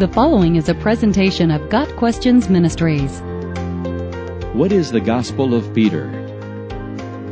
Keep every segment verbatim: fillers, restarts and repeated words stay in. The following is a presentation of Got Questions Ministries. What is the Gospel of Peter?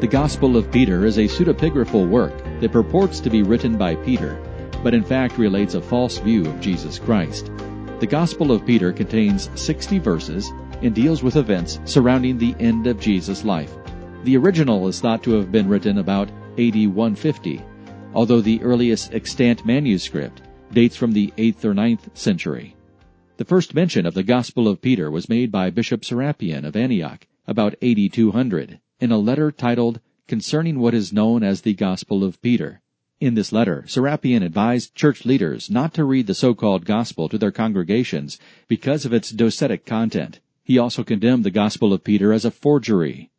The Gospel of Peter is a pseudepigraphal work that purports to be written by Peter, but in fact relates a false view of Jesus Christ. The Gospel of Peter contains sixty verses and deals with events surrounding the end of Jesus' life. The original is thought to have been written about A D one fifty, although the earliest extant manuscript dates from the eighth or ninth century. The first mention of the Gospel of Peter was made by Bishop Serapion of Antioch about A D two hundred in a letter titled Concerning What Is Known as the Gospel of Peter. In this letter, Serapion advised church leaders not to read the so-called gospel to their congregations because of its docetic content. He also condemned the Gospel of Peter as a forgery.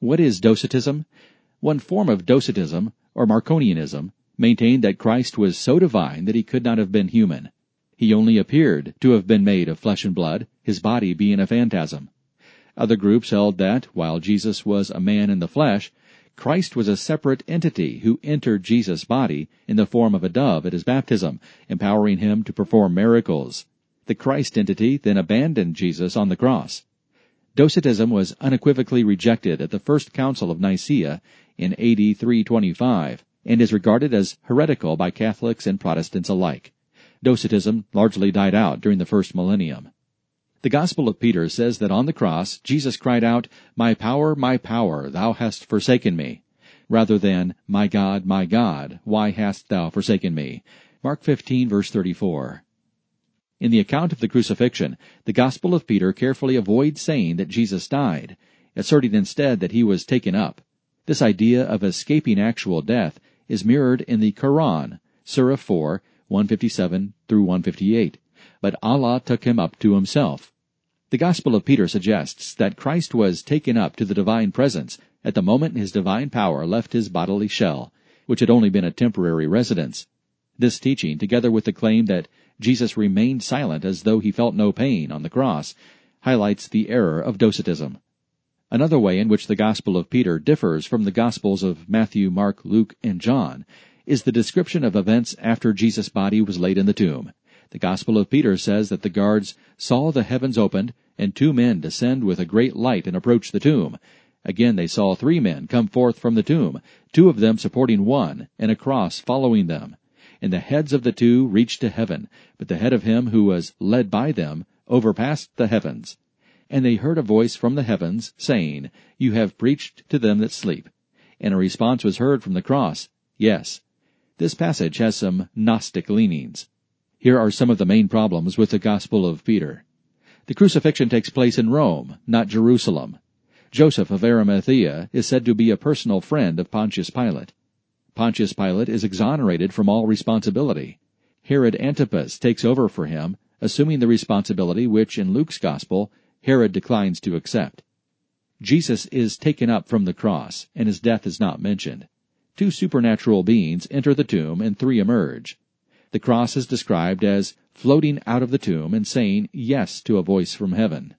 What is docetism? One form of docetism, or Marcionism, maintained that Christ was so divine that he could not have been human. He only appeared to have been made of flesh and blood, his body being a phantasm. Other groups held that, while Jesus was a man in the flesh, Christ was a separate entity who entered Jesus' body in the form of a dove at his baptism, empowering him to perform miracles. The Christ entity then abandoned Jesus on the cross. Docetism was unequivocally rejected at the First Council of Nicaea in A D three twenty-five, and is regarded as heretical by Catholics and Protestants alike. Docetism largely died out during the first millennium. The Gospel of Peter says that on the cross, Jesus cried out, "My power, my power, thou hast forsaken me," rather than, "My God, my God, why hast thou forsaken me?" Mark fifteen, verse thirty-four. In the account of the crucifixion, the Gospel of Peter carefully avoids saying that Jesus died, asserting instead that he was taken up. This idea of escaping actual death is mirrored in the Quran, Surah four, one fifty-seven through one fifty-eight, but Allah took him up to himself. The Gospel of Peter suggests that Christ was taken up to the divine presence at the moment his divine power left his bodily shell, which had only been a temporary residence. This teaching, together with the claim that Jesus remained silent as though he felt no pain on the cross, highlights the error of docetism. Another way in which the Gospel of Peter differs from the Gospels of Matthew, Mark, Luke, and John is the description of events after Jesus' body was laid in the tomb. The Gospel of Peter says that the guards saw the heavens opened and two men descend with a great light and approach the tomb. Again they saw three men come forth from the tomb, two of them supporting one, and a cross following them. And the heads of the two reached to heaven, but the head of him who was led by them overpassed the heavens. And they heard a voice from the heavens, saying, "You have preached to them that sleep." And a response was heard from the cross, "Yes." This passage has some Gnostic leanings. Here are some of the main problems with the Gospel of Peter. The crucifixion takes place in Rome, not Jerusalem. Joseph of Arimathea is said to be a personal friend of Pontius Pilate. Pontius Pilate is exonerated from all responsibility. Herod Antipas takes over for him, assuming the responsibility which, in Luke's Gospel, Herod declines to accept. Jesus is taken up from the cross, and his death is not mentioned. Two supernatural beings enter the tomb, and three emerge. The cross is described as floating out of the tomb and saying yes to a voice from heaven.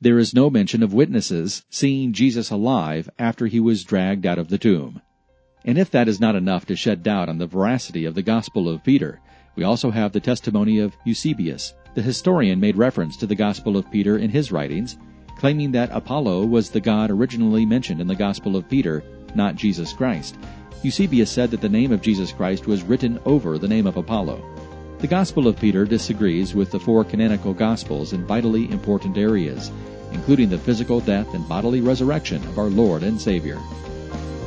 There is no mention of witnesses seeing Jesus alive after he was dragged out of the tomb. And if that is not enough to shed doubt on the veracity of the Gospel of Peter, we also have the testimony of Eusebius. The historian made reference to the Gospel of Peter in his writings, claiming that Apollo was the god originally mentioned in the Gospel of Peter, not Jesus Christ. Eusebius said that the name of Jesus Christ was written over the name of Apollo. The Gospel of Peter disagrees with the four canonical Gospels in vitally important areas, including the physical death and bodily resurrection of our Lord and Savior.